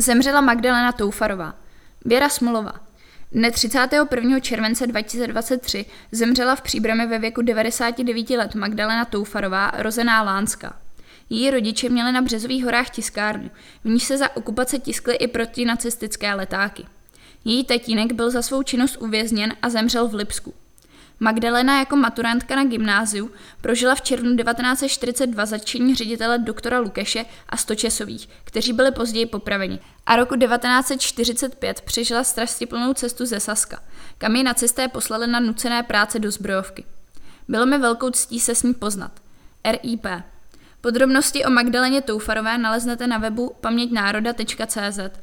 Zemřela Magdalena Toufarová. Věra Smolová. Dne 31. července 2023 zemřela v Příbrami ve věku 99 let Magdalena Toufarová, rozená Lánská. Její rodiče měli na Březových horách tiskárnu, v níž se za okupace tiskly i protinacistické letáky. Její tatínek byl za svou činnost uvězněn a zemřel v Lipsku. Magdalena jako maturantka na gymnáziu prožila v červnu 1942 zatčení ředitele doktora Lukeše a Stočesových, kteří byli později popraveni. A roku 1945 přežila strastiplnou cestu ze Saska, kam ji nacisté poslali na nucené práce do zbrojovky. Bylo mi velkou ctí se s ní poznat. RIP. Podrobnosti o Magdaleně Toufarové naleznete na webu pametnaroda.cz.